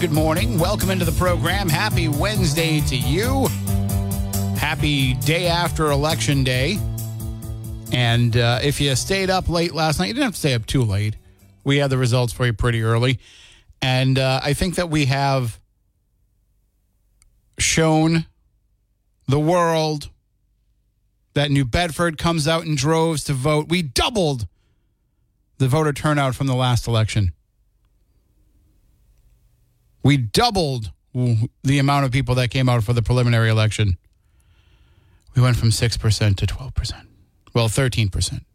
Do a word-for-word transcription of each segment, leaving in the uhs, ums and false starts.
Good morning. Welcome into the program. Happy Wednesday to you. Happy day after Election Day. And uh, if you stayed up late last night, you didn't have to stay up too late. We had the results for you pretty early. And uh, I think that we have shown the world that New Bedford comes out in droves to vote. We doubled the voter turnout from the last election. We doubled the amount of people that came out for the preliminary election. We went from six percent to twelve percent. Well, thirteen percent.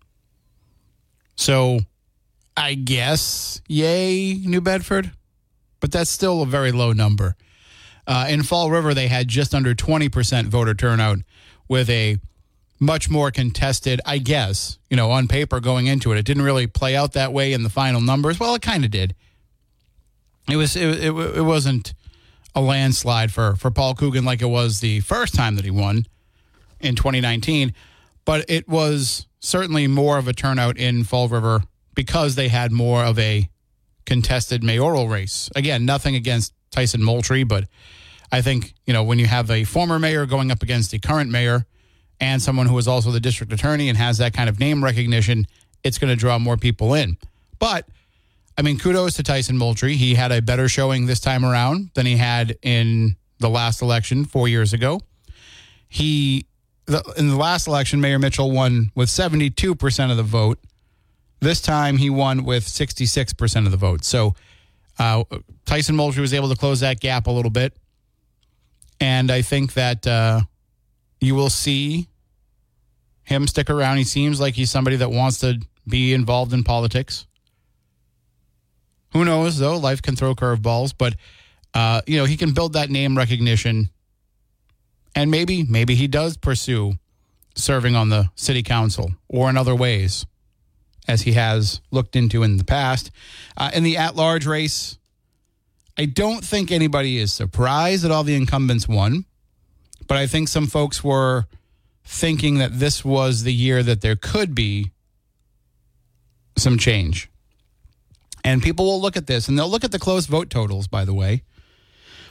So, I guess, yay, New Bedford. But that's still a very low number. Uh, in Fall River, they had just under twenty percent voter turnout with a much more contested, I guess, you know, on paper going into it. It didn't really play out that way in the final numbers. Well, it kind of did. It was it, it it wasn't a landslide for, for Paul Coogan like it was the first time that he won in twenty nineteen, but it was certainly more of a turnout in Fall River because they had more of a contested mayoral race. Again, nothing against Tyson Moultrie, but I think, you know, when you have a former mayor going up against the current mayor and someone who is also the district attorney and has that kind of name recognition, it's going to draw more people in. But I mean, kudos to Tyson Moultrie. He had a better showing this time around than he had in the last election four years ago. He, the, in the last election, Mayor Mitchell won with seventy-two percent of the vote. This time he won with sixty-six percent of the vote. So uh, Tyson Moultrie was able to close that gap a little bit. And I think that uh, you will see him stick around. He seems like he's somebody that wants to be involved in politics. Who knows, though? Life can throw curveballs, but, uh, you know, he can build that name recognition. And maybe, maybe he does pursue serving on the city council or in other ways, as he has looked into in the past. Uh, in the at-large race, I don't think anybody is surprised that all the incumbents won, but I think some folks were thinking that this was the year that there could be some change. And people will look at this, and they'll look at the close vote totals, by the way.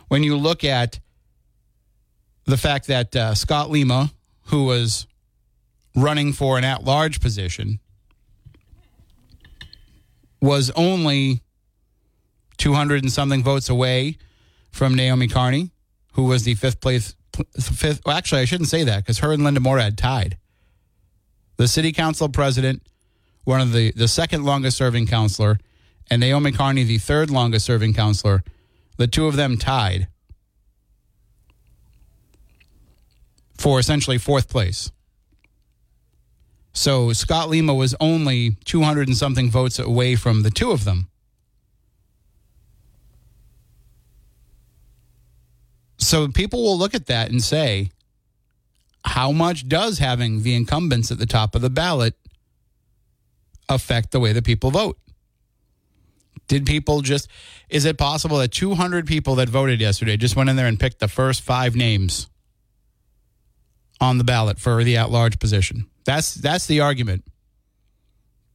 When you look at the fact that uh, Scott Lima, who was running for an at-large position, was only two hundred and something votes away from Naomi Carney, who was the fifth place. Fifth, well, actually, I shouldn't say that because her and Linda Morad tied. The city council president, one of the, the second longest-serving counselor, and Naomi Carney, the third longest-serving counselor, the two of them tied for essentially fourth place. So Scott Lima was only two hundred and something votes away from the two of them. So people will look at that and say, how much does having the incumbents at the top of the ballot affect the way that people vote? Did people just, is it possible that two hundred people that voted yesterday just went in there and picked the first five names on the ballot for the at-large position? That's that's the argument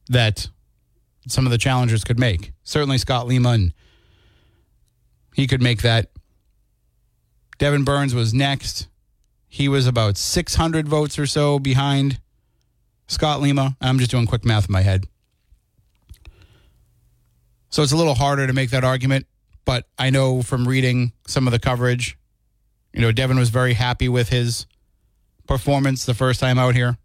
that some of the challengers could make. Certainly Scott Lima, and he could make that. Devin Burns was next. He was about six hundred votes or so behind Scott Lima. I'm just doing quick math in my head. So it's a little harder to make that argument, but I know from reading some of the coverage, you know, Devin was very happy with his performance the first time out here.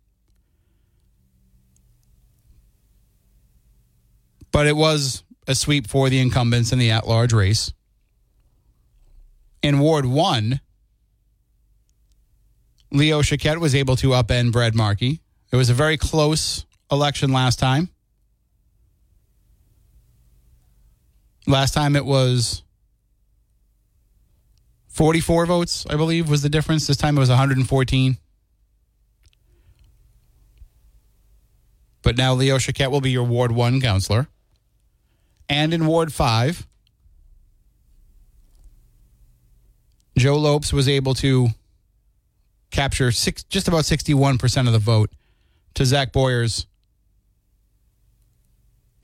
But it was a sweep for the incumbents in the at-large race. In Ward one, Leo Choquette was able to upend Brad Markey. It was a very close election last time. Last time it was forty-four votes, I believe, was the difference. This time it was one hundred fourteen. But now Leo Choquette will be your Ward one counselor. And in Ward five, Joe Lopes was able to capture six, just about sixty-one percent of the vote to Zach Boyer's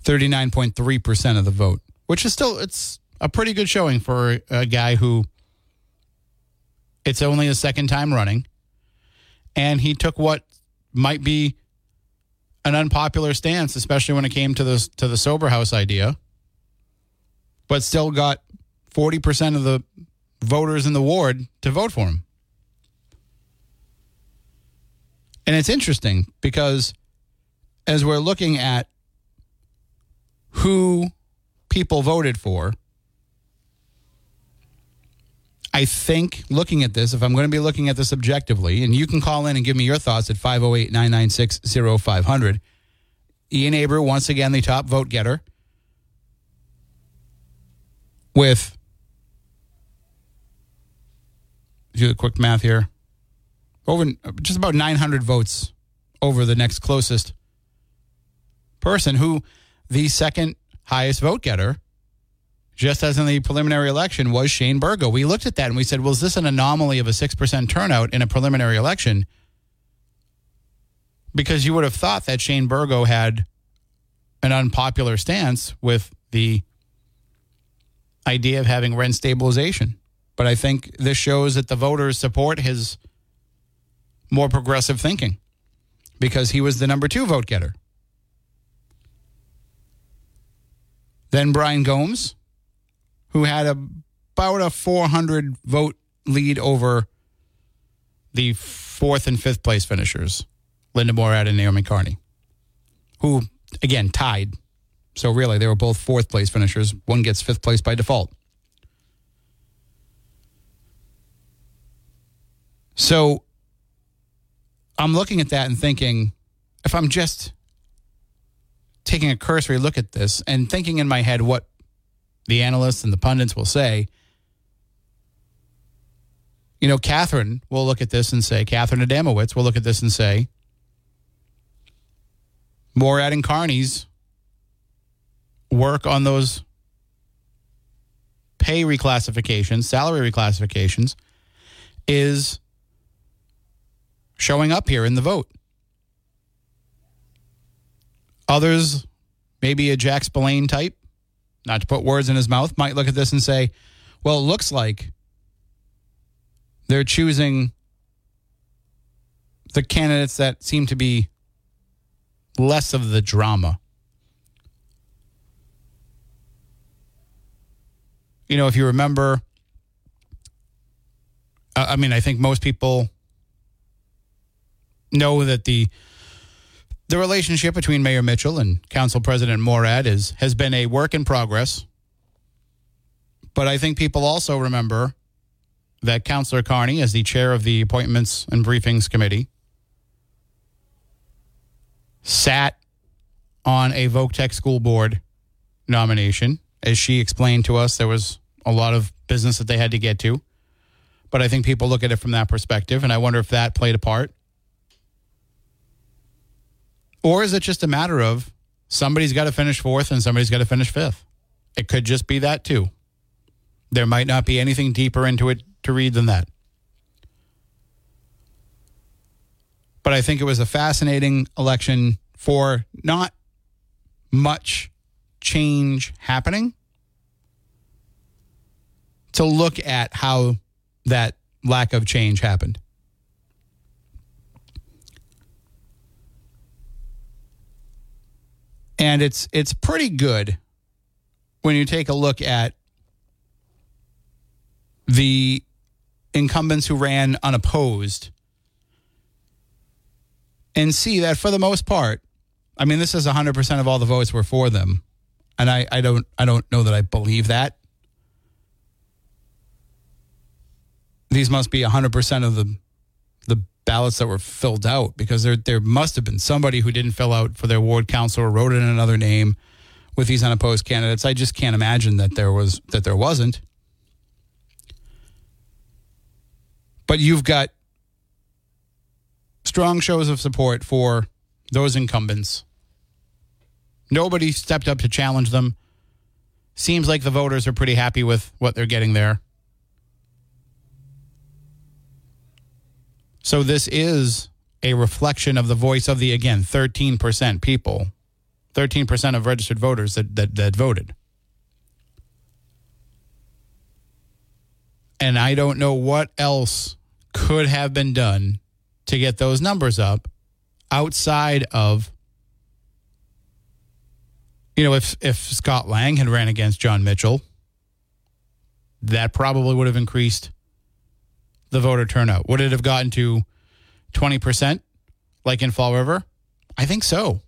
thirty-nine point three percent of the vote. Which is still, it's a pretty good showing for a guy who, it's only his second time running. And he took what might be an unpopular stance, especially when it came to the, to the sober house idea. But still got forty percent of the voters in the ward to vote for him. And it's interesting because as we're looking at who people voted for, I think looking at this, if I'm going to be looking at this objectively, and you can call in and give me your thoughts at five oh eight, nine nine six, oh five hundred. Ian Abreu, once again, the top vote getter with, do the quick math here, over just about nine hundred votes over the next closest person, who the second highest vote getter, just as in the preliminary election, was Shane Burgo. We looked at that and we said, well, is this an anomaly of a six percent turnout in a preliminary election? Because you would have thought that Shane Burgo had an unpopular stance with the idea of having rent stabilization. But I think this shows that the voters support his more progressive thinking because he was the number two vote getter. Then Brian Gomes, who had a, about a four hundred vote lead over the fourth and fifth place finishers, Linda Morad and Naomi Carney, who, again, tied. So really, they were both fourth place finishers. One gets fifth place by default. So I'm looking at that and thinking, if I'm just taking a cursory look at this and thinking in my head what the analysts and the pundits will say, you know, Catherine will look at this and say, Catherine Adamowitz will look at this and say, Morad and Carney's work on those pay reclassifications, salary reclassifications, is showing up here in the vote. Others, maybe a Jack Spillane type, not to put words in his mouth, might look at this and say, well, it looks like they're choosing the candidates that seem to be less of the drama. You know, if you remember, I mean, I think most people know that the The relationship between Mayor Mitchell and Council President Morad is, has been a work in progress. But I think people also remember that Councilor Carney, as the chair of the Appointments and Briefings Committee, sat on a Voc-Tec school board nomination. As she explained to us, there was a lot of business that they had to get to. But I think people look at it from that perspective, and I wonder if that played a part. Or is it just a matter of somebody's got to finish fourth and somebody's got to finish fifth? It could just be that too. There might not be anything deeper into it to read than that. But I think it was a fascinating election for not much change happening, to look at how that lack of change happened. And it's it's pretty good when you take a look at the incumbents who ran unopposed and see that for the most part, I mean, this is one hundred percent of all the votes were for them. And I, I don't I don't know that I believe that. These must be one hundred percent of the the ballots that were filled out, because there there must have been somebody who didn't fill out for their ward council or wrote in another name with these unopposed candidates. I just can't imagine that there was that there wasn't. But you've got strong shows of support for those incumbents. Nobody stepped up to challenge them. Seems like the voters are pretty happy with what they're getting there. So this is a reflection of the voice of the, again, thirteen percent people, thirteen percent of registered voters that, that, that voted. And I don't know what else could have been done to get those numbers up outside of, you know, if, if Scott Lang had ran against John Mitchell, that probably would have increased the voter turnout. Would it have gotten to twenty percent like in Fall River? I think so.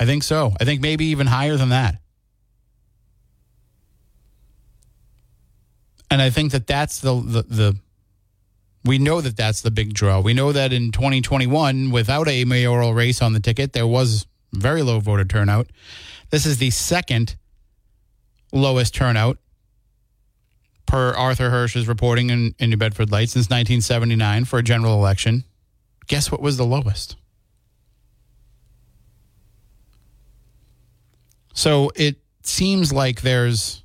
I think so. I think maybe even higher than that. And I think that that's the, the, the, we know that that's the big draw. We know that in twenty twenty-one, without a mayoral race on the ticket, there was very low voter turnout. This is the second lowest turnout per Arthur Hirsch's reporting in, in New Bedford Light since nineteen seventy-nine for a general election. Guess what was the lowest? So it seems like there's,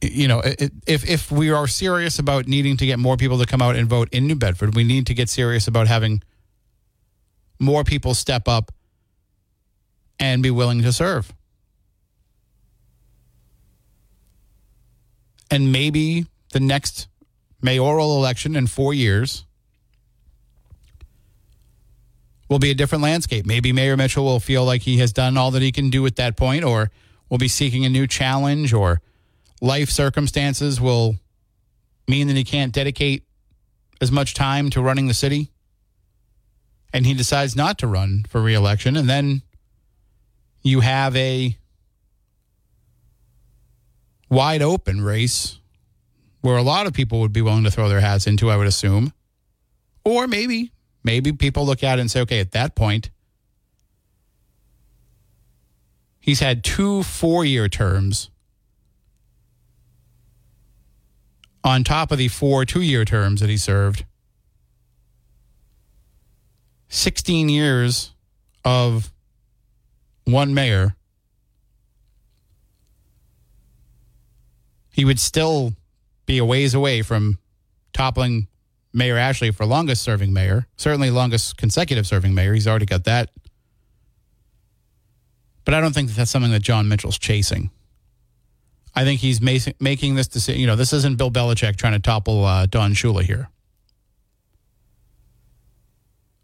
you know, it, if, if we are serious about needing to get more people to come out and vote in New Bedford, we need to get serious about having more people step up and be willing to serve. And maybe the next mayoral election in four years will be a different landscape. Maybe Mayor Mitchell will feel like he has done all that he can do at that point, or will be seeking a new challenge, or life circumstances will mean that he can't dedicate as much time to running the city, and he decides not to run for re-election. And then you have a wide open race where a lot of people would be willing to throw their hats into, I would assume. Or maybe, maybe people look at it and say, okay, at that point, he's had two four-year terms on top of the four two-year terms that he served. sixteen years of one mayor. He would still be a ways away from toppling Mayor Ashley for longest serving mayor, certainly longest consecutive serving mayor. He's already got that. But I don't think that that's something that John Mitchell's chasing. I think he's making this decision. You know, this isn't Bill Belichick trying to topple uh, Don Shula here,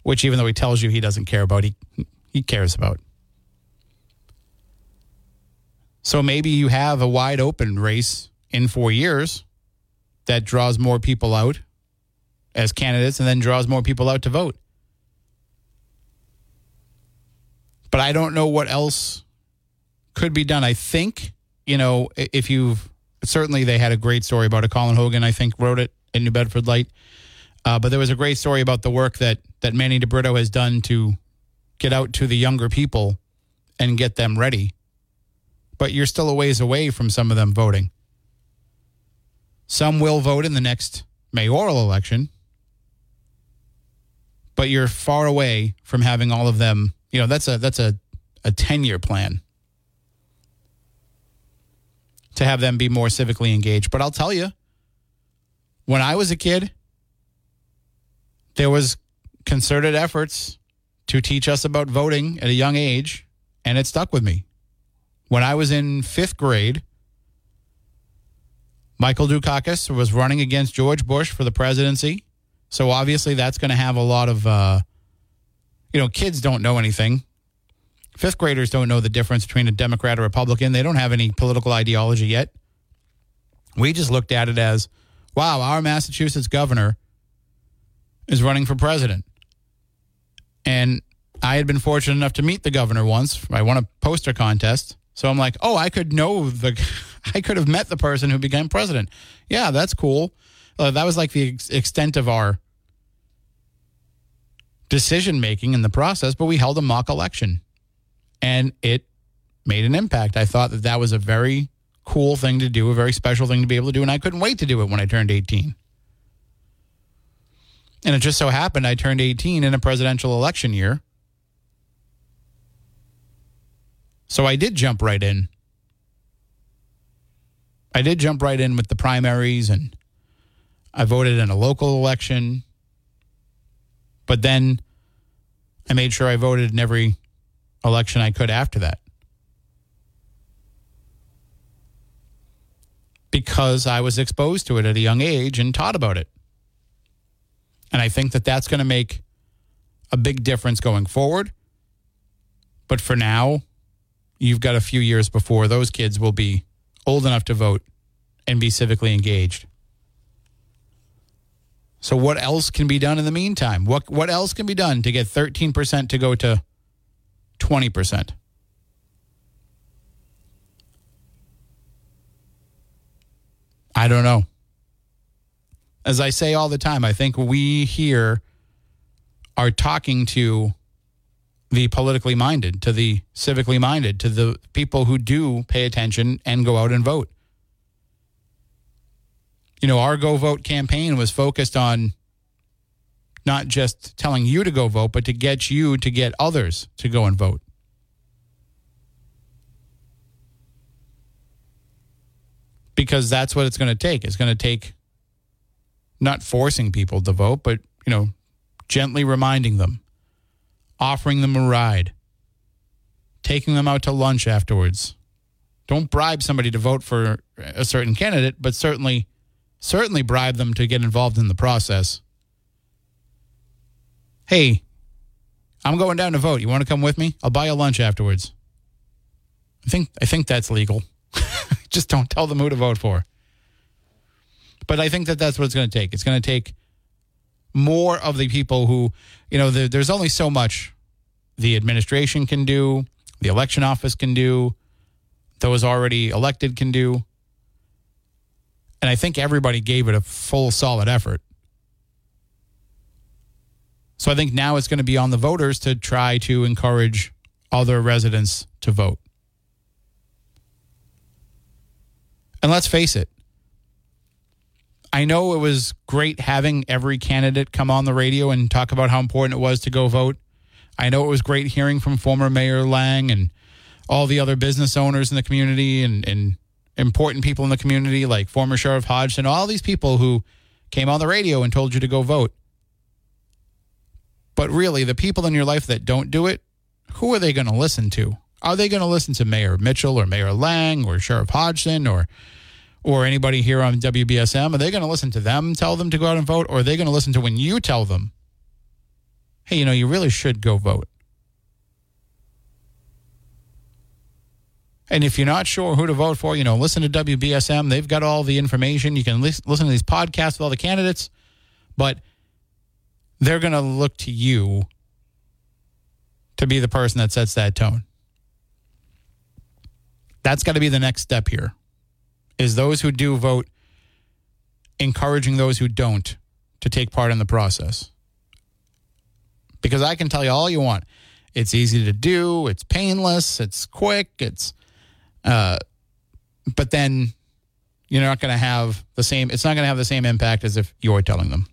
which, even though he tells you he doesn't care about, he he cares about. So maybe you have a wide open race in four years that draws more people out as candidates and then draws more people out to vote. But I don't know what else could be done. I think, you know, if you've, certainly they had a great story about it. Colin Hogan, I think, wrote it in New Bedford Light. Uh, but there was a great story about the work that, that Manny De Brito has done to get out to the younger people and get them ready. But you're still a ways away from some of them voting. Some will vote in the next mayoral election, but you're far away from having all of them. You know, that's a that's a, a ten-year plan to have them be more civically engaged. But I'll tell you, when I was a kid, there was concerted efforts to teach us about voting at a young age, and it stuck with me. When I was in fifth grade, Michael Dukakis was running against George Bush for the presidency. So obviously that's going to have a lot of, uh, you know, kids don't know anything. Fifth graders don't know the difference between a Democrat or Republican. They don't have any political ideology yet. We just looked at it as, wow, our Massachusetts governor is running for president. And I had been fortunate enough to meet the governor once. I won a poster contest. So I'm like, oh, I could know the, I could have met the person who became president. Yeah, that's cool. Uh, that was like the ex- extent of our decision-making in the process, but we held a mock election. And it made an impact. I thought that that was a very cool thing to do, a very special thing to be able to do, and I couldn't wait to do it when I turned eighteen. And it just so happened I turned eighteen in a presidential election year. So I did jump right in. I did jump right in with the primaries, and I voted in a local election. But then I made sure I voted in every election I could after that, because I was exposed to it at a young age and taught about it. And I think that that's going to make a big difference going forward. But for now, you've got a few years before those kids will be old enough to vote and be civically engaged. So what else can be done in the meantime? What what else can be done to get thirteen percent to go to twenty percent? I don't know. As I say all the time, I think we here are talking to the politically minded, to the civically minded, to the people who do pay attention and go out and vote. You know, our Go Vote campaign was focused on not just telling you to go vote, but to get you to get others to go and vote. Because that's what it's going to take. It's going to take not forcing people to vote, but, you know, gently reminding them, offering them a ride, taking them out to lunch afterwards. Don't bribe somebody to vote for a certain candidate, but certainly... Certainly bribe them to get involved in the process. Hey, I'm going down to vote. You want to come with me? I'll buy you lunch afterwards. I think I think that's legal. Just don't tell them who to vote for. But I think that that's what it's going to take. It's going to take more of the people who, you know, the, there's only so much the administration can do, the election office can do, those already elected can do. And I think everybody gave it a full, solid effort. So I think now it's going to be on the voters to try to encourage other residents to vote. And let's face it. I know it was great having every candidate come on the radio and talk about how important it was to go vote. I know it was great hearing from former Mayor Lang and all the other business owners in the community and, and important people in the community like former Sheriff Hodgson, all these people who came on the radio and told you to go vote. But really, the people in your life that don't do it, who are they going to listen to? Are they going to listen to Mayor Mitchell or Mayor Lang or Sheriff Hodgson or or anybody here on W B S M? Are they going to listen to them, tell them to go out and vote? Or are they going to listen to when you tell them, hey, you know, you really should go vote? And if you're not sure who to vote for, you know, listen to W B S M. They've got all the information. You can listen to these podcasts with all the candidates, but they're going to look to you to be the person that sets that tone. That's got to be the next step here, is those who do vote encouraging those who don't to take part in the process. Because I can tell you all you want. It's easy to do. It's painless. It's quick. It's... Uh, but then you're not going to have the same, it's not going to have the same impact as if you're telling them.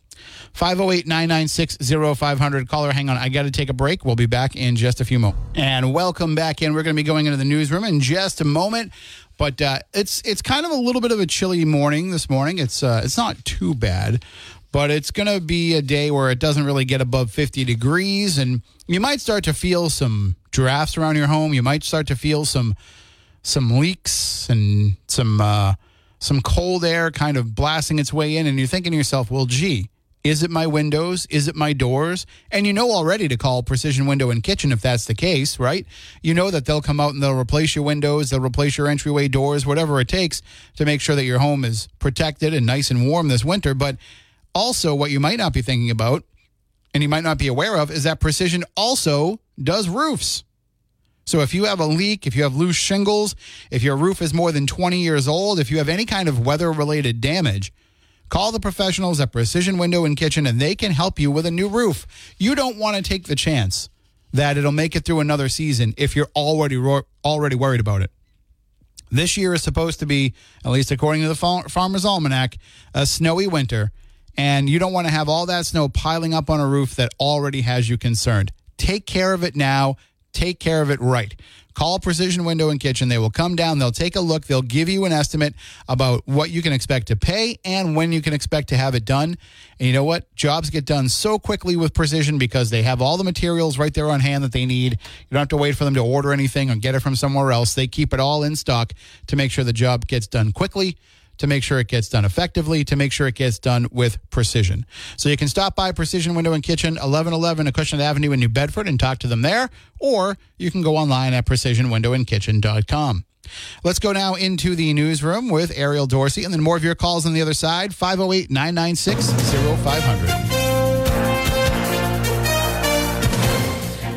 five oh eight, nine nine six, oh five hundred. Caller, hang on. I got to take a break. We'll be back in just a few moments. And welcome back in. We're going to be going into the newsroom in just a moment. But uh, it's it's kind of a little bit of a chilly morning this morning. It's uh, it's not too bad, but it's going to be a day where it doesn't really get above fifty degrees. And you might start to feel some drafts around your home. You might start to feel some some leaks and some uh, some cold air kind of blasting its way in. And you're thinking to yourself, well, gee, is it my windows? Is it my doors? And you know already to call Precision Window and Kitchen if that's the case, right? You know that they'll come out and they'll replace your windows, they'll replace your entryway doors, whatever it takes to make sure that your home is protected and nice and warm this winter. But also what you might not be thinking about and you might not be aware of is that Precision also does roofs. So if you have a leak, if you have loose shingles, if your roof is more than twenty years old, if you have any kind of weather-related damage, call the professionals at Precision Window and Kitchen, and they can help you with a new roof. You don't want to take the chance that it'll make it through another season if you're already ro- already worried about it. This year is supposed to be, at least according to the Far- Farmer's Almanac, a snowy winter, and you don't want to have all that snow piling up on a roof that already has you concerned. Take care of it now. Take care of it right. Call Precision Window and Kitchen. They will come down. They'll take a look. They'll give you an estimate about what you can expect to pay and when you can expect to have it done. And you know what? Jobs get done so quickly with Precision because they have all the materials right there on hand that they need. You don't have to wait for them to order anything or get it from somewhere else. They keep it all in stock to make sure the job gets done quickly, to make sure it gets done effectively, to make sure it gets done with precision. So you can stop by Precision Window and Kitchen, eleven eleven Acushnet Avenue in New Bedford, and talk to them there, or you can go online at precision window and kitchen dot com. Let's go now into the newsroom with Ariel Dorsey, and then more of your calls on the other side, five oh eight, nine nine six, oh five hundred.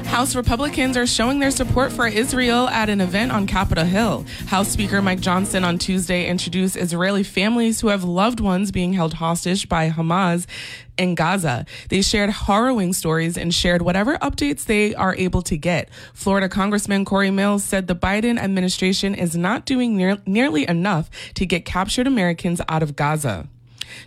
House Republicans are showing their support for Israel at an event on Capitol Hill. House Speaker Mike Johnson on Tuesday introduced Israeli families who have loved ones being held hostage by Hamas in Gaza. They shared harrowing stories and shared whatever updates they are able to get. Florida Congressman Corey Mills said the Biden administration is not doing near- nearly enough to get captured Americans out of Gaza.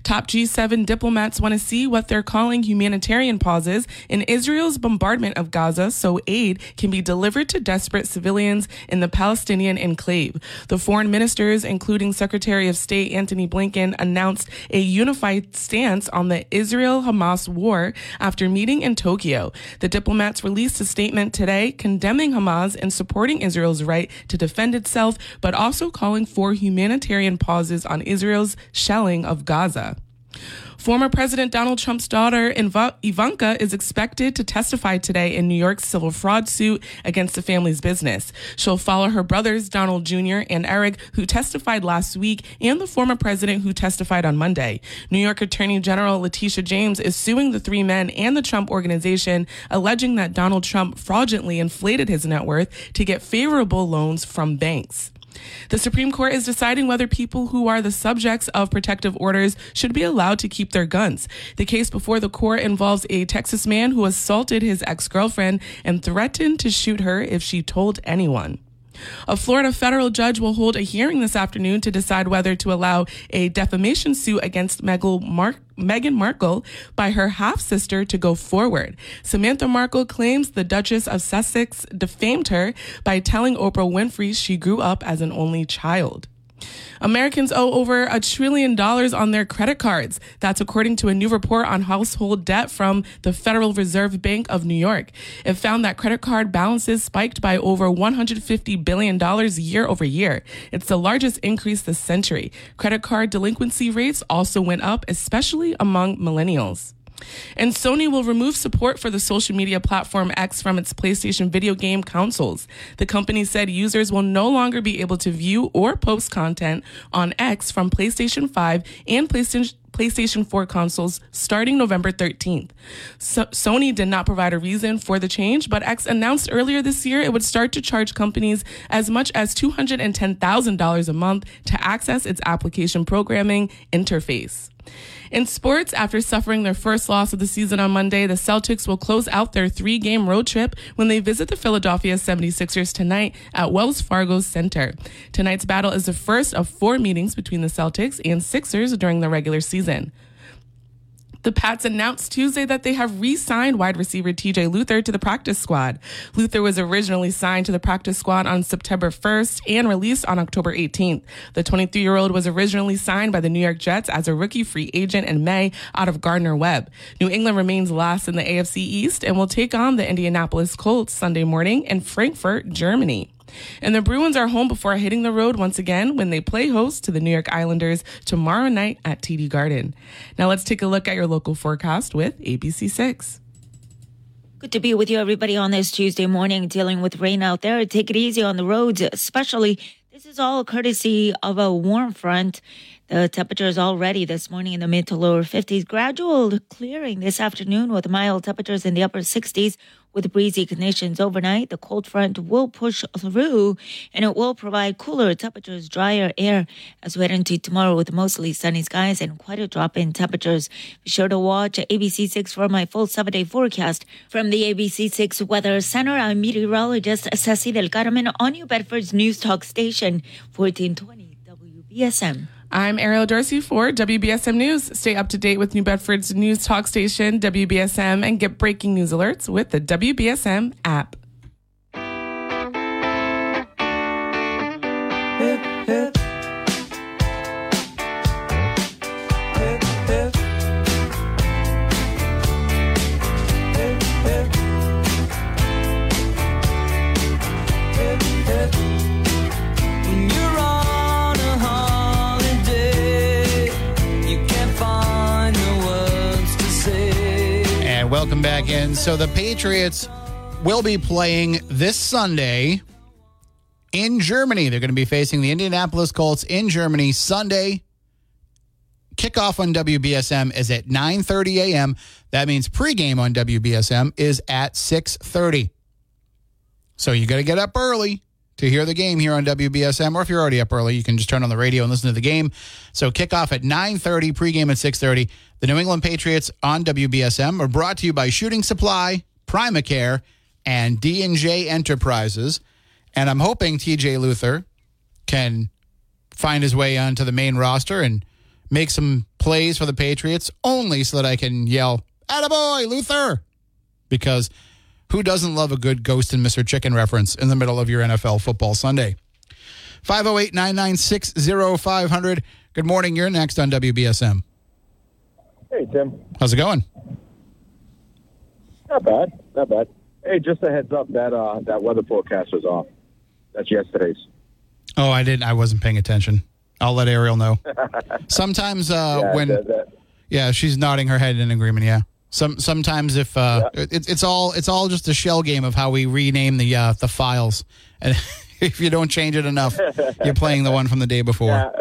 Top G seven diplomats want to see what they're calling humanitarian pauses in Israel's bombardment of Gaza so aid can be delivered to desperate civilians in the Palestinian enclave. The foreign ministers, including Secretary of State Antony Blinken, announced a unified stance on the Israel-Hamas war after meeting in Tokyo. The diplomats released a statement today condemning Hamas and supporting Israel's right to defend itself, but also calling for humanitarian pauses on Israel's shelling of Gaza. Former President Donald Trump's daughter Ivanka is expected to testify today in New York's civil fraud suit against the family's business. She'll follow her brothers Donald Junior and Eric, who testified last week, and the former president, who testified on Monday. New York Attorney General Letitia James is suing the three men and the Trump Organization, alleging that Donald Trump fraudulently inflated his net worth to get favorable loans from banks. The Supreme Court is deciding whether people who are the subjects of protective orders should be allowed to keep their guns. The case before the court involves a Texas man who assaulted his ex-girlfriend and threatened to shoot her if she told anyone. A Florida federal judge will hold a hearing this afternoon to decide whether to allow a defamation suit against Meghan Mark- Meghan Markle by her half-sister to go forward. Samantha Markle claims the Duchess of Sussex defamed her by telling Oprah Winfrey she grew up as an only child. Americans owe over a trillion dollars on their credit cards. That's according to a new report on household debt from the Federal Reserve Bank of New York. It found that credit card balances spiked by over one hundred fifty billion dollars year over year. It's the largest increase this century. Credit card delinquency rates also went up, especially among millennials. And Sony will remove support for the social media platform X from its PlayStation video game consoles. The company said users will no longer be able to view or post content on X from PlayStation five and PlayStation PlayStation four consoles starting November thirteenth. So- Sony did not provide a reason for the change, but X announced earlier this year it would start to charge companies as much as two hundred ten thousand dollars a month to access its application programming interface. In sports, after suffering their first loss of the season on Monday, the Celtics will close out their three-game road trip when they visit the Philadelphia seventy-sixers tonight at Wells Fargo Center. Tonight's battle is the first of four meetings between the Celtics and Sixers during the regular season. The Pats announced Tuesday that they have re-signed wide receiver T J Luther to the practice squad. Luther was originally signed to the practice squad on September first and released on October eighteenth. The twenty-three-year-old was originally signed by the New York Jets as a rookie free agent in May out of Gardner-Webb. New England remains last in the A F C East and will take on the Indianapolis Colts Sunday morning in Frankfurt, Germany. And the Bruins are home before hitting the road once again when they play host to the New York Islanders tomorrow night at T D Garden. Now let's take a look at your local forecast with A B C six. Good to be with you, everybody, on this Tuesday morning. Dealing with rain out there, take it easy on the roads, especially. This is all courtesy of a warm front. The temperature is already this morning in the mid to lower fifties. Gradual clearing this afternoon with mild temperatures in the upper sixties with breezy conditions overnight. The cold front will push through and it will provide cooler temperatures, drier air as we head into tomorrow with mostly sunny skies and quite a drop in temperatures. Be sure to watch A B C six for my full seven-day forecast. From the A B C six Weather Center, I'm meteorologist Ceci Del Carmen on New Bedford's News Talk Station, fourteen twenty W B S M. I'm Ariel Dorsey for W B S M News. Stay up to date with New Bedford's news talk station, W B S M, and get breaking news alerts with the W B S M app. Hip, hip. Hip, hip. Hip, hip. Hip, hip. When you're on a holiday, you can't find the words to say. And welcome back in. So the Patriots will be playing this Sunday in Germany. They're going to be facing the Indianapolis Colts in Germany Sunday. Kickoff on W B S M is at nine thirty a.m. That means pregame on W B S M is at six thirty. So you got to get up early to hear the game here on W B S M, or if you're already up early, you can just turn on the radio and listen to the game. So kickoff at nine thirty, pregame at six thirty. The New England Patriots on W B S M are brought to you by Shooting Supply, Primacare, and D and J Enterprises. And I'm hoping T J Luther can find his way onto the main roster and make some plays for the Patriots, only so that I can yell, "Attaboy, Luther!" Because who doesn't love a good Ghost and Mister Chicken reference in the middle of your N F L football Sunday? five oh eight, nine nine six, oh five hundred. Good morning. You're next on W B S M. Hey, Tim. How's it going? Not bad. Not bad. Hey, just a heads up, that uh, that weather forecast was off. That's yesterday's. Oh, I didn't. I wasn't paying attention. I'll let Ariel know. Sometimes uh, yeah, when, that, that. yeah, she's nodding her head in agreement. Yeah. Some sometimes if uh, yeah. it's it's all it's all just a shell game of how we rename the uh, the files, and if you don't change it enough, you're playing the one from the day before. Yeah.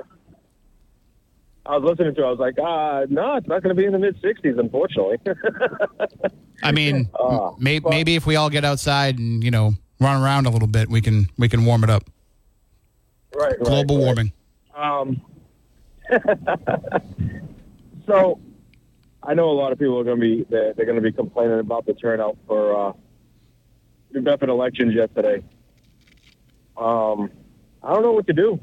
I was listening to it. I was like, uh, no, it's not going to be in the mid sixties, unfortunately. I mean, uh, may, well, maybe if we all get outside and, you know, run around a little bit, we can we can warm it up. Right. Global right, warming. Right. Um. So, I know a lot of people are going to be they're, they're going to be complaining about the turnout for uh, New Bedford elections yesterday. Um, I don't know what to do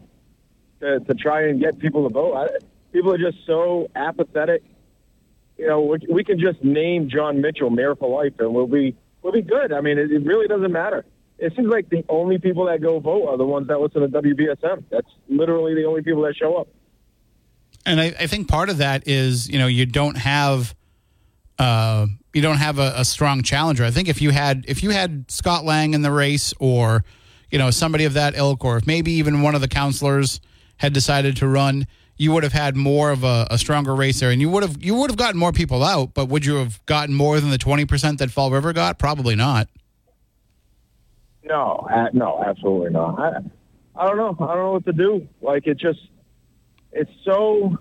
to, to try and get people to vote. I, people are just so apathetic. You know, we, we can just name John Mitchell mayor for life, and we'll be we'll be good. I mean, it, it really doesn't matter. It seems like the only people that go vote are the ones that listen to W B S M. That's literally the only people that show up. And I, I think part of that is, you know, you don't have, uh, you don't have a, a strong challenger. I think if you had, if you had Scott Lang in the race, or, you know, somebody of that ilk, or if maybe even one of the counselors had decided to run, you would have had more of a, a stronger race there, and you would have, you would have gotten more people out. But would you have gotten more than the twenty percent that Fall River got? Probably not. No, uh, no, absolutely not. I, I don't know. I don't know what to do. Like, it just. It's so.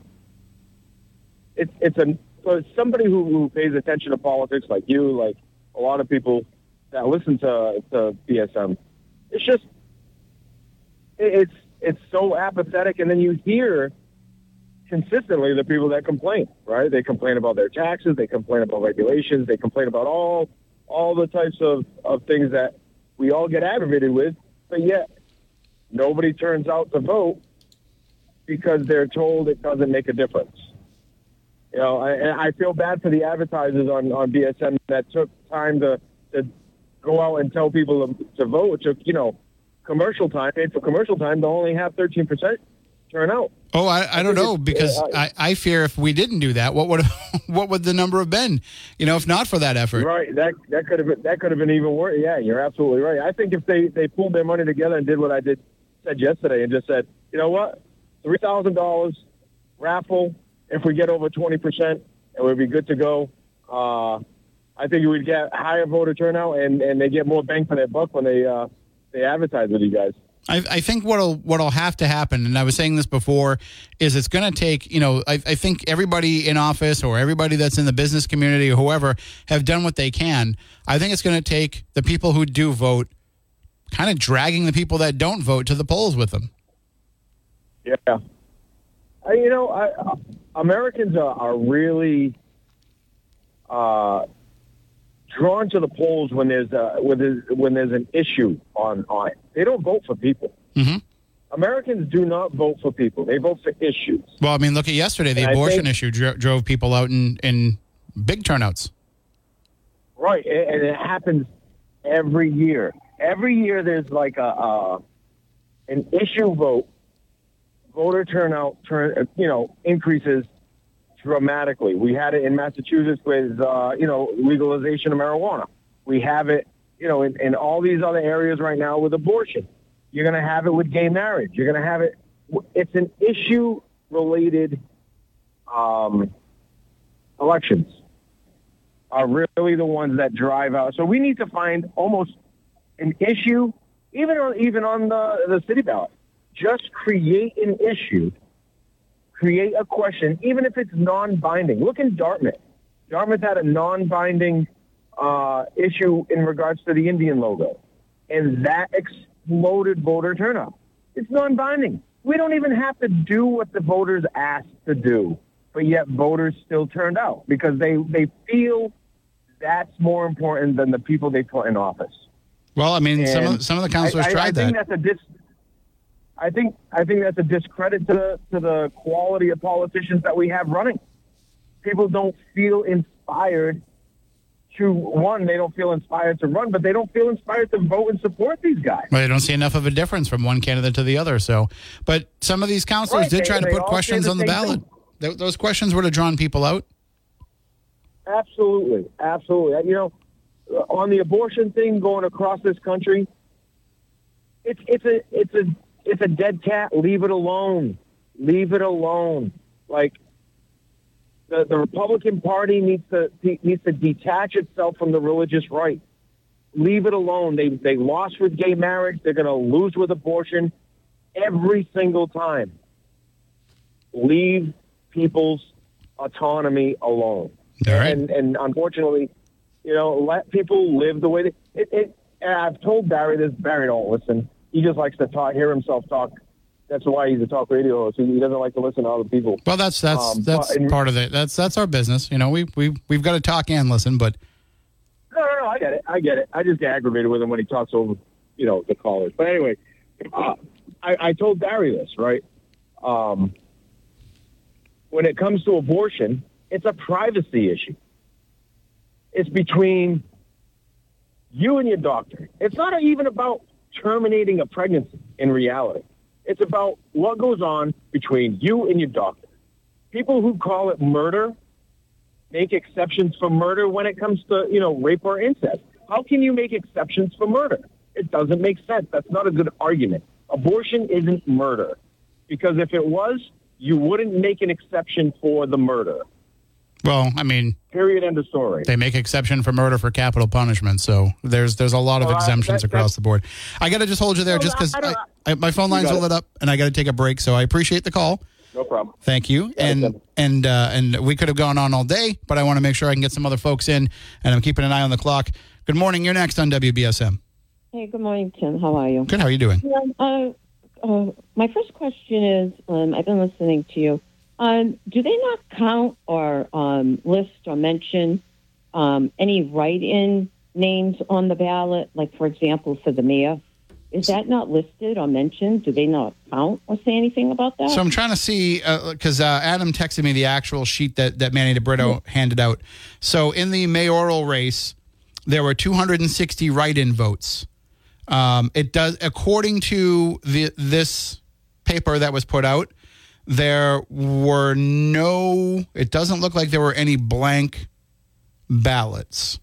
It's it's a so it's somebody who, who pays attention to politics, like you, like a lot of people that listen to to B S M. It's just it, it's it's so apathetic, and then you hear consistently the people that complain, right? They complain about their taxes, they complain about regulations, they complain about all all the types of, of things that we all get aggravated with, but yet nobody turns out to vote. Because they're told it doesn't make a difference. You know, I, I feel bad for the advertisers on, on B S M that took time to, to go out and tell people to, to vote. It took, you know, commercial time, paid for commercial time to only have thirteen percent turn out. Oh, I, I don't know, because I, I fear if we didn't do that, what would what would the number have been? You know, if not for that effort, right? That that could have been, that could have been even worse. Yeah, you're absolutely right. I think if they, they pulled their money together and did what I did said yesterday and just said, you know what, three thousand dollars raffle. If we get over twenty percent, it would be good to go. Uh, I think we'd get higher voter turnout, and, and they get more bang for their buck when they uh, they advertise with you guys. I, I think what'll what'll have to happen, and I was saying this before, is it's going to take, you know, I, I think everybody in office or everybody that's in the business community or whoever have done what they can. I think it's going to take the people who do vote kind of dragging the people that don't vote to the polls with them. Yeah. I, you know, I, uh, Americans are, are really uh, drawn to the polls when there's a, when there's, when there's an issue on, on it. They don't vote for people. Mm-hmm. Americans do not vote for people. They vote for issues. Well, I mean, look at yesterday. The and abortion think, issue dro- drove people out in, in big turnouts. Right, and it happens every year. Every year there's like a uh, an issue vote. Voter turnout, turn, you know, increases dramatically. We had it in Massachusetts with, uh, you know, legalization of marijuana. We have it, you know, in, in all these other areas right now with abortion. You're going to have it with gay marriage. You're going to have it. It's an issue-related um, elections are really the ones that drive out. So we need to find almost an issue, even on even on the, the city ballot. Just create an issue, create a question, even if it's non-binding. Look in Dartmouth. Dartmouth had a non-binding uh, issue in regards to the Indian logo, and that exploded voter turnout. It's non-binding. We don't even have to do what the voters asked to do, but yet voters still turned out because they, they feel that's more important than the people they put in office. Well, I mean, and some of, some of the counselors I, I, tried I that. I think that's a dis. I think I think that's a discredit to the, to the quality of politicians that we have running. People don't feel inspired to, one, they don't feel inspired to run, but they don't feel inspired to vote and support these guys. Well, they don't see enough of a difference from one candidate to the other. So, but some of these counselors right, did they, try to put questions the on the ballot. Th- those questions would have drawn people out. Absolutely. Absolutely. You know, on the abortion thing going across this country, it's it's a it's a... It's a dead cat. Leave it alone. Leave it alone. Like the, the Republican Party needs to needs to detach itself from the religious right. Leave it alone. They they lost with gay marriage. They're going to lose with abortion every single time. Leave people's autonomy alone. All right. And and unfortunately, you know, let people live the way they. It, it, and I've told Barry this. Barry don't listen. He just likes to talk, hear himself talk. That's why he's a talk radio host. He doesn't like to listen to other people. Well, that's that's um, that's in, part of it. That's that's our business. You know, we we we've got to talk and listen. But no, no, no. I get it. I get it. I just get aggravated with him when he talks over, you know, the callers. But anyway, uh, I, I told Barry this, right? Um, when it comes to abortion, it's a privacy issue. It's between you and your doctor. It's not even about terminating a pregnancy in reality. It's about what goes on between you and your doctor. People who call it murder make exceptions for murder when it comes to, you know, rape or incest. How can you make exceptions for murder? It doesn't make sense. That's not a good argument. Abortion isn't murder, because if it was, you wouldn't make an exception for the murder. Well, I mean, period, end of story. They make exception for murder for capital punishment, so there's there's a lot of uh, exemptions that, across the board. I got to just hold you there, no, just because my phone lines will lit up, and I got to take a break. So I appreciate the call. No problem. Thank you. Yeah, and no and uh, and we could have gone on all day, but I want to make sure I can get some other folks in, and I'm keeping an eye on the clock. Good morning. You're next on W B S M. Hey, good morning, Tim. How are you? Good. How are you doing? Uh, uh, my first question is, um, I've been listening to you. Um, do they not count or um, list or mention um, any write-in names on the ballot? Like, for example, for the mayor, Is that not listed or mentioned? Do they not count or say anything about that? So I'm trying to see, because uh, uh, Adam texted me the actual sheet that, that Manny De Brito mm-hmm. handed out. So in the mayoral race, there were two hundred sixty write-in votes. Um, it does, according to the, this paper that was put out, there were no, it doesn't look like there were any blank ballots.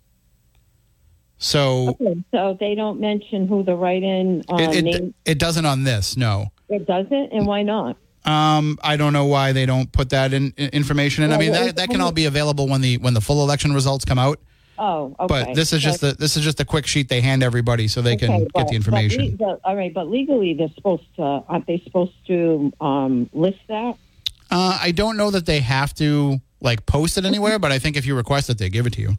So, okay, so they don't mention who the write-in uh, it, it, name. It doesn't on this, no. It doesn't, and why not? Um, I don't know why they don't put that in, in information. And well, I mean that, that can all be available when the when the full election results come out. Oh, okay. But this is just the this is just a quick sheet they hand everybody so they okay, can but, get the information. But, all right, but legally they're supposed to. Aren't they supposed to um, list that? Uh, I don't know that they have to like post it anywhere, but I think if you request it, they give it to you.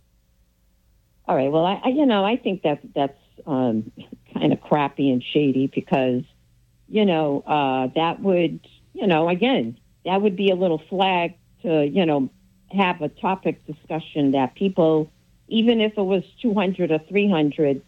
All right. Well, I, I you know, I think that that's um, kind of crappy and shady because, you know, uh, that would, you know, again, that would be a little flag to, you know, have a topic discussion that people, even if it was two hundred or three hundred,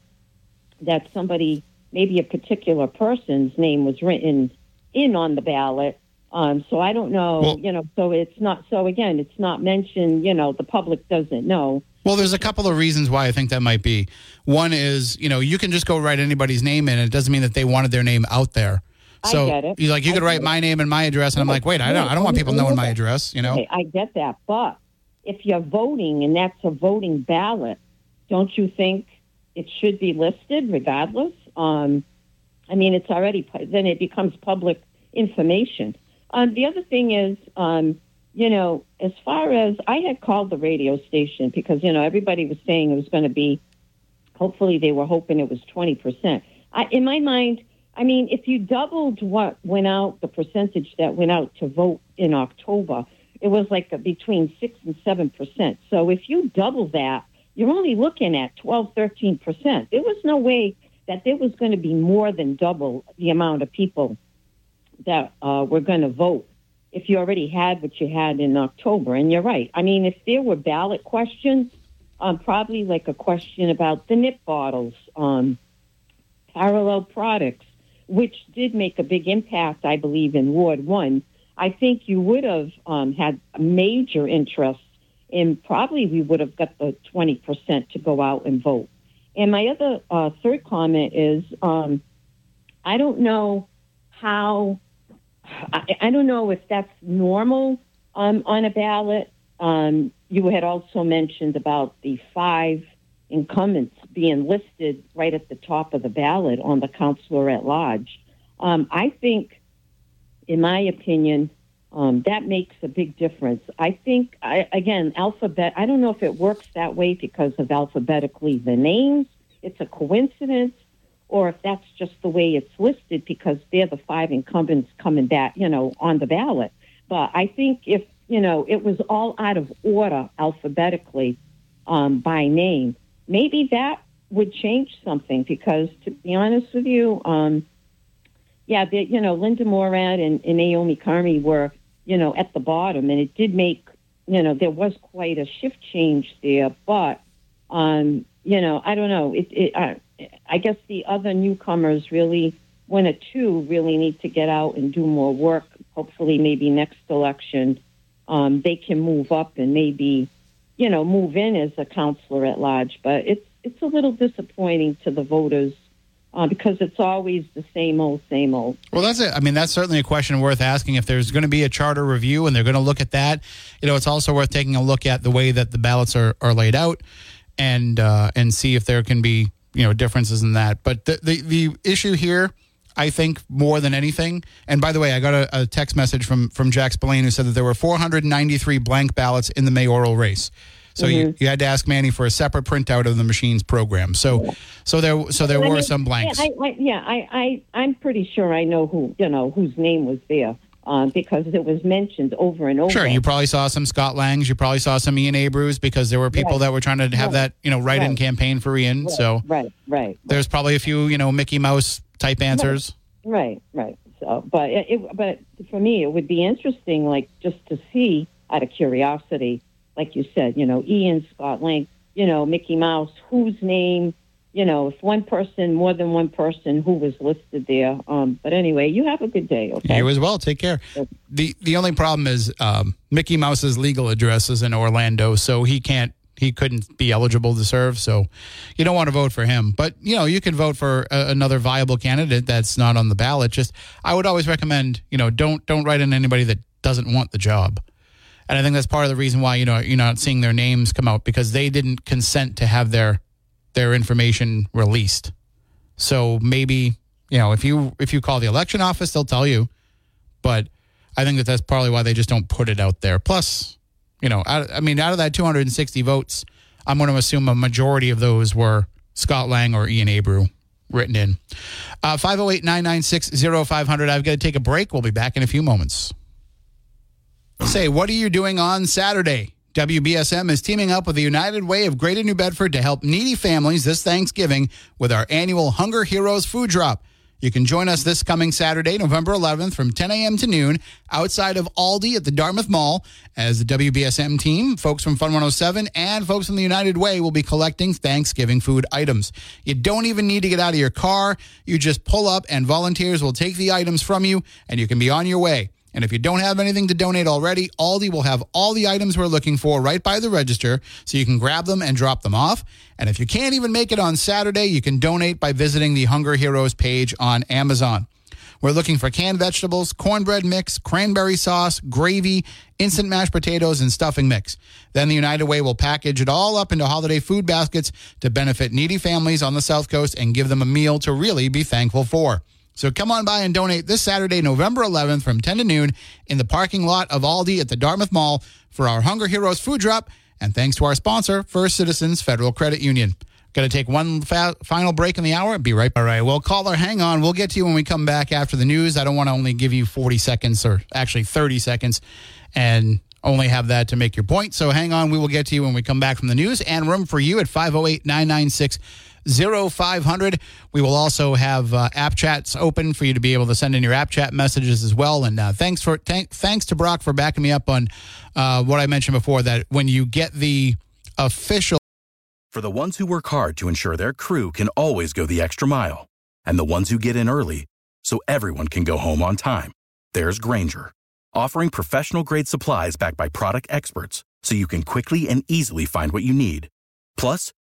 that somebody, maybe a particular person's name was written in on the ballot. Um, so I don't know, well, you know, so it's not, so again, it's not mentioned, you know, the public doesn't know. Well, there's a couple of reasons why I think that might be. One is, you know, you can just go write anybody's name in, and it doesn't mean that they wanted their name out there. So, I get it. You like you I could write it. my name and my address, and I'm like, wait, I don't, I don't want people knowing my address. You know, okay, I get that, but if you're voting and that's a voting ballot, don't you think it should be listed regardless? Um, I mean, it's already then it becomes public information. Um, the other thing is. Um, You know, as far as I had called the radio station because, you know, everybody was saying it was going to be, hopefully they were hoping it was twenty percent. I, in my mind, I mean, if you doubled what went out, the percentage that went out to vote in October, it was like a, between six and seven percent. So if you double that, you're only looking at twelve, thirteen percent. There was no way that there was going to be more than double the amount of people that uh, were going to vote. If you already had what you had in October, and you're right. I mean, if there were ballot questions, um, probably like a question about the nip bottles, um, parallel products, which did make a big impact, I believe, in Ward one, I think you would have um, had major interest in probably we would have got the twenty percent to go out and vote. And my other uh, third comment is um, I don't know how... I, I don't know if that's normal um, on a ballot. Um, you had also mentioned about the five incumbents being listed right at the top of the ballot on the counselor at large. Um, I think, in my opinion, um, that makes a big difference. I think, I, again, alphabet, I don't know if it works that way because of alphabetically the names. It's a coincidence. Or if that's just the way it's listed because they're the five incumbents coming back, you know, on the ballot. But I think if, you know, it was all out of order alphabetically um, by name, maybe that would change something because, to be honest with you, um, yeah, they, you know, Linda Morad and, and Naomi Carney were, you know, at the bottom. And it did make, you know, there was quite a shift change there. But, um, you know, I don't know. It, it, I, I guess the other newcomers really, one or two, really need to get out and do more work. Hopefully, maybe next election, um, they can move up and maybe, you know, move in as a counselor at large. But it's it's a little disappointing to the voters uh, because it's always the same old, same old. Well, that's it. I mean, that's certainly a question worth asking if there's going to be a charter review and they're going to look at that. You know, it's also worth taking a look at the way that the ballots are, are laid out and uh, and see if there can be, you know, differences in that. But the, the, the issue here, I think, more than anything, and by the way, I got a, a text message from, from Jack Spillane who said that there were four hundred ninety-three blank ballots in the mayoral race. So mm-hmm. you, you had to ask Manny for a separate printout of the machine's program. So so there so there I were mean, some blanks. I, I, yeah, I, I, I'm pretty sure I know who, you know, whose name was there. Um, because it was mentioned over and over. Sure, you probably saw some Scott Langs, you probably saw some Ian Abreus, because there were people right. that were trying to have right. that, you know, write-in right. campaign for Ian. Right. So right, right. There's probably a few, you know, Mickey Mouse type answers. Right, right. right. So, but it, it, but for me, it would be interesting, like just to see, out of curiosity, like you said, you know, Ian, Scott Lang, you know, Mickey Mouse, whose name, you know, if one person, more than one person who was listed there. Um, but anyway, you have a good day. Okay? You as well. Take care. The The only problem is um, Mickey Mouse's legal address is in Orlando, so he can't, he couldn't be eligible to serve. So you don't want to vote for him. But, you know, you can vote for a, another viable candidate that's not on the ballot. Just, I would always recommend, you know, don't don't write in anybody that doesn't want the job. And I think that's part of the reason why, you know, you're not seeing their names come out, because they didn't consent to have their their information released. So maybe, you know, if you if you call the election office, they'll tell you. But I think that that's probably why they just don't put it out there. Plus, you know, I, I mean, out of that two hundred sixty votes, I'm going to assume a majority of those were Scott Lang or Ian Abreu written in. Uh, five oh eight, nine nine six, oh five hundred. I've got to take a break. We'll be back in a few moments. Say, what are you doing on Saturday? W B S M is teaming up with the United Way of Greater New Bedford to help needy families this Thanksgiving with our annual Hunger Heroes food drop. You can join us this coming Saturday, November eleventh, from ten a.m. to noon outside of Aldi at the Dartmouth Mall, as the W B S M team, folks from Fun one oh seven, and folks from the United Way will be collecting Thanksgiving food items. You don't even need to get out of your car. You just pull up and volunteers will take the items from you and you can be on your way. And if you don't have anything to donate already, Aldi will have all the items we're looking for right by the register, so you can grab them and drop them off. And if you can't even make it on Saturday, you can donate by visiting the Hunger Heroes page on Amazon. We're looking for canned vegetables, cornbread mix, cranberry sauce, gravy, instant mashed potatoes, and stuffing mix. Then the United Way will package it all up into holiday food baskets to benefit needy families on the South Coast and give them a meal to really be thankful for. So come on by and donate this Saturday, November eleventh, from ten to noon in the parking lot of Aldi at the Dartmouth Mall for our Hunger Heroes food drop. And thanks to our sponsor, First Citizens Federal Credit Union. Going to take one fa- final break in the hour and be right back. All right, well, caller, hang on. We'll get to you when we come back after the news. I don't want to only give you forty seconds, or actually thirty seconds, and only have that to make your point. So hang on. We will get to you when we come back from the news, and room for you at five oh eight, nine nine six, oh five hundred. We will also have uh, app chats open for you to be able to send in your app chat messages as well. And uh, thanks for th- thanks to Brock for backing me up on uh, what I mentioned before, that when you get the official... For the ones who work hard to ensure their crew can always go the extra mile, and the ones who get in early so everyone can go home on time, there's Grainger, offering professional-grade supplies backed by product experts so you can quickly and easily find what you need. Plus,